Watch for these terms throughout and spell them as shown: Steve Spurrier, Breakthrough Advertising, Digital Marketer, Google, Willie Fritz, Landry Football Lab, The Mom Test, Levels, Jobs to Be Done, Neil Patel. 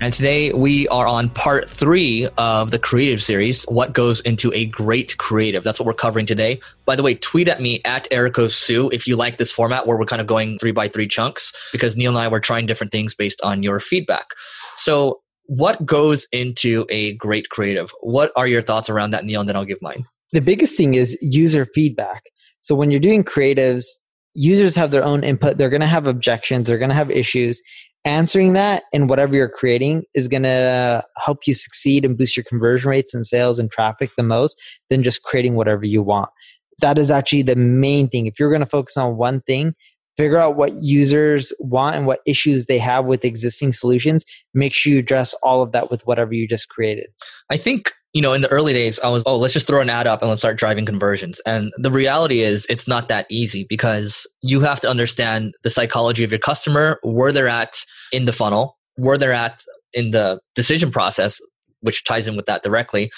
And today we are on part 3 of the creative series, What Goes Into a Great Creative. That's what we're covering today. By the way, tweet at me at Erico Siu if you like this format where we're kind of going 3x3 chunks, because Neil and I were trying different things based on your feedback. So what goes into a great creative? What are your thoughts around that, Neil? And then I'll give mine. The biggest thing is user feedback. So when you're doing creatives, users have their own input. They're going to have objections. They're going to have issues. Answering that and whatever you're creating is going to help you succeed and boost your conversion rates and sales and traffic the most than just creating whatever you want. That is actually the main thing. If you're going to focus on one thing, figure out what users want and what issues they have with existing solutions. Make sure you address all of that with whatever you just created. I think, in the early days, I was, let's just throw an ad up and let's start driving conversions. And the reality is it's not that easy, because you have to understand the psychology of your customer, where they're at in the funnel, where they're at in the decision process, which ties in with that directly.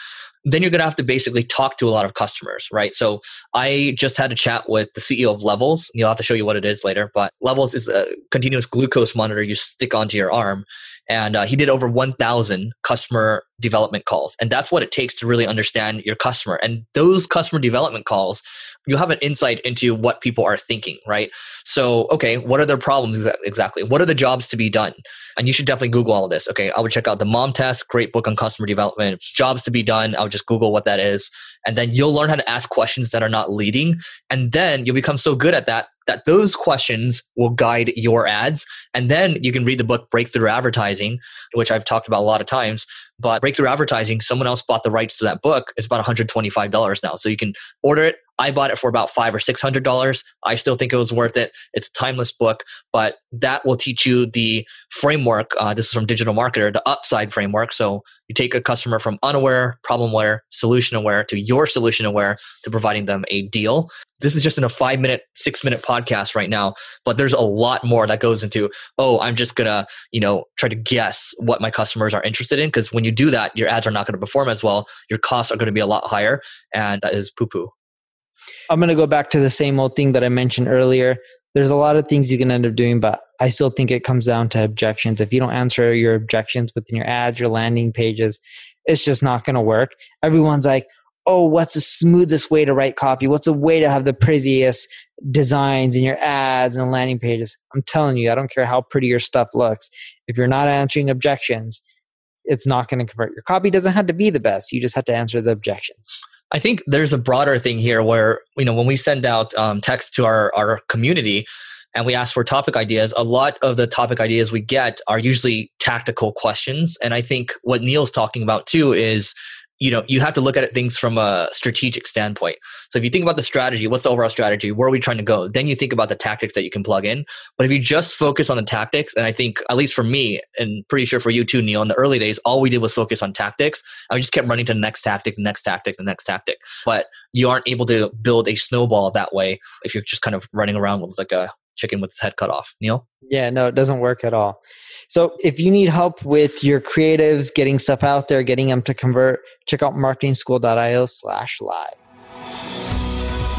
Then you're going to have to basically talk to a lot of customers, right? So I just had a chat with the CEO of Levels. You'll have to show you what it is later, but Levels is a continuous glucose monitor you stick onto your arm. And he did over 1,000 customer development calls. And that's what it takes to really understand your customer. And those customer development calls, you have an insight into what people are thinking, right? So, okay, what are their problems exactly? What are the jobs to be done? And you should definitely Google all of this. Okay, I would check out The Mom Test, great book on customer development. Jobs to be done, I would just Google what that is. And then you'll learn how to ask questions that are not leading. And then you'll become so good at that those questions will guide your ads. And then you can read the book Breakthrough Advertising, which I've talked about a lot of times. But Breakthrough Advertising, someone else bought the rights to that book. It's about $125 now. So you can order it. I bought it for about $500 or $600. I still think it was worth it. It's a timeless book, but that will teach you the framework. This is from Digital Marketer, the upside framework. So you take a customer from unaware, problem-aware, solution-aware to your solution-aware to providing them a deal. This is just in a 5-minute, 6-minute podcast right now, but there's a lot more that goes into, I'm just going to, try to guess what my customers are interested in. Because when you do that, your ads are not going to perform as well. Your costs are going to be a lot higher, and that is poo-poo. I'm going to go back to the same old thing that I mentioned earlier. There's a lot of things you can end up doing, but I still think it comes down to objections. If you don't answer your objections within your ads, your landing pages, it's just not going to work. Everyone's like, what's the smoothest way to write copy? What's a way to have the prettiest designs in your ads and landing pages? I'm telling you, I don't care how pretty your stuff looks. If you're not answering objections, it's not going to convert. Your copy doesn't have to be the best. You just have to answer the objections. I think there's a broader thing here where, when we send out text to our community and we ask for topic ideas, a lot of the topic ideas we get are usually tactical questions. And I think what Neil's talking about too is, you have to look at things from a strategic standpoint. So if you think about the strategy, what's the overall strategy? Where are we trying to go? Then you think about the tactics that you can plug in. But if you just focus on the tactics, and I think, at least for me, and pretty sure for you too, Neil, in the early days, all we did was focus on tactics. I just kept running to the next tactic, the next tactic, the next tactic. But you aren't able to build a snowball that way if you're just kind of running around with like a chicken with its head cut off. Neil? Yeah, no, it doesn't work at all. So if you need help with your creatives, getting stuff out there, getting them to convert, check out marketingschool.io/live.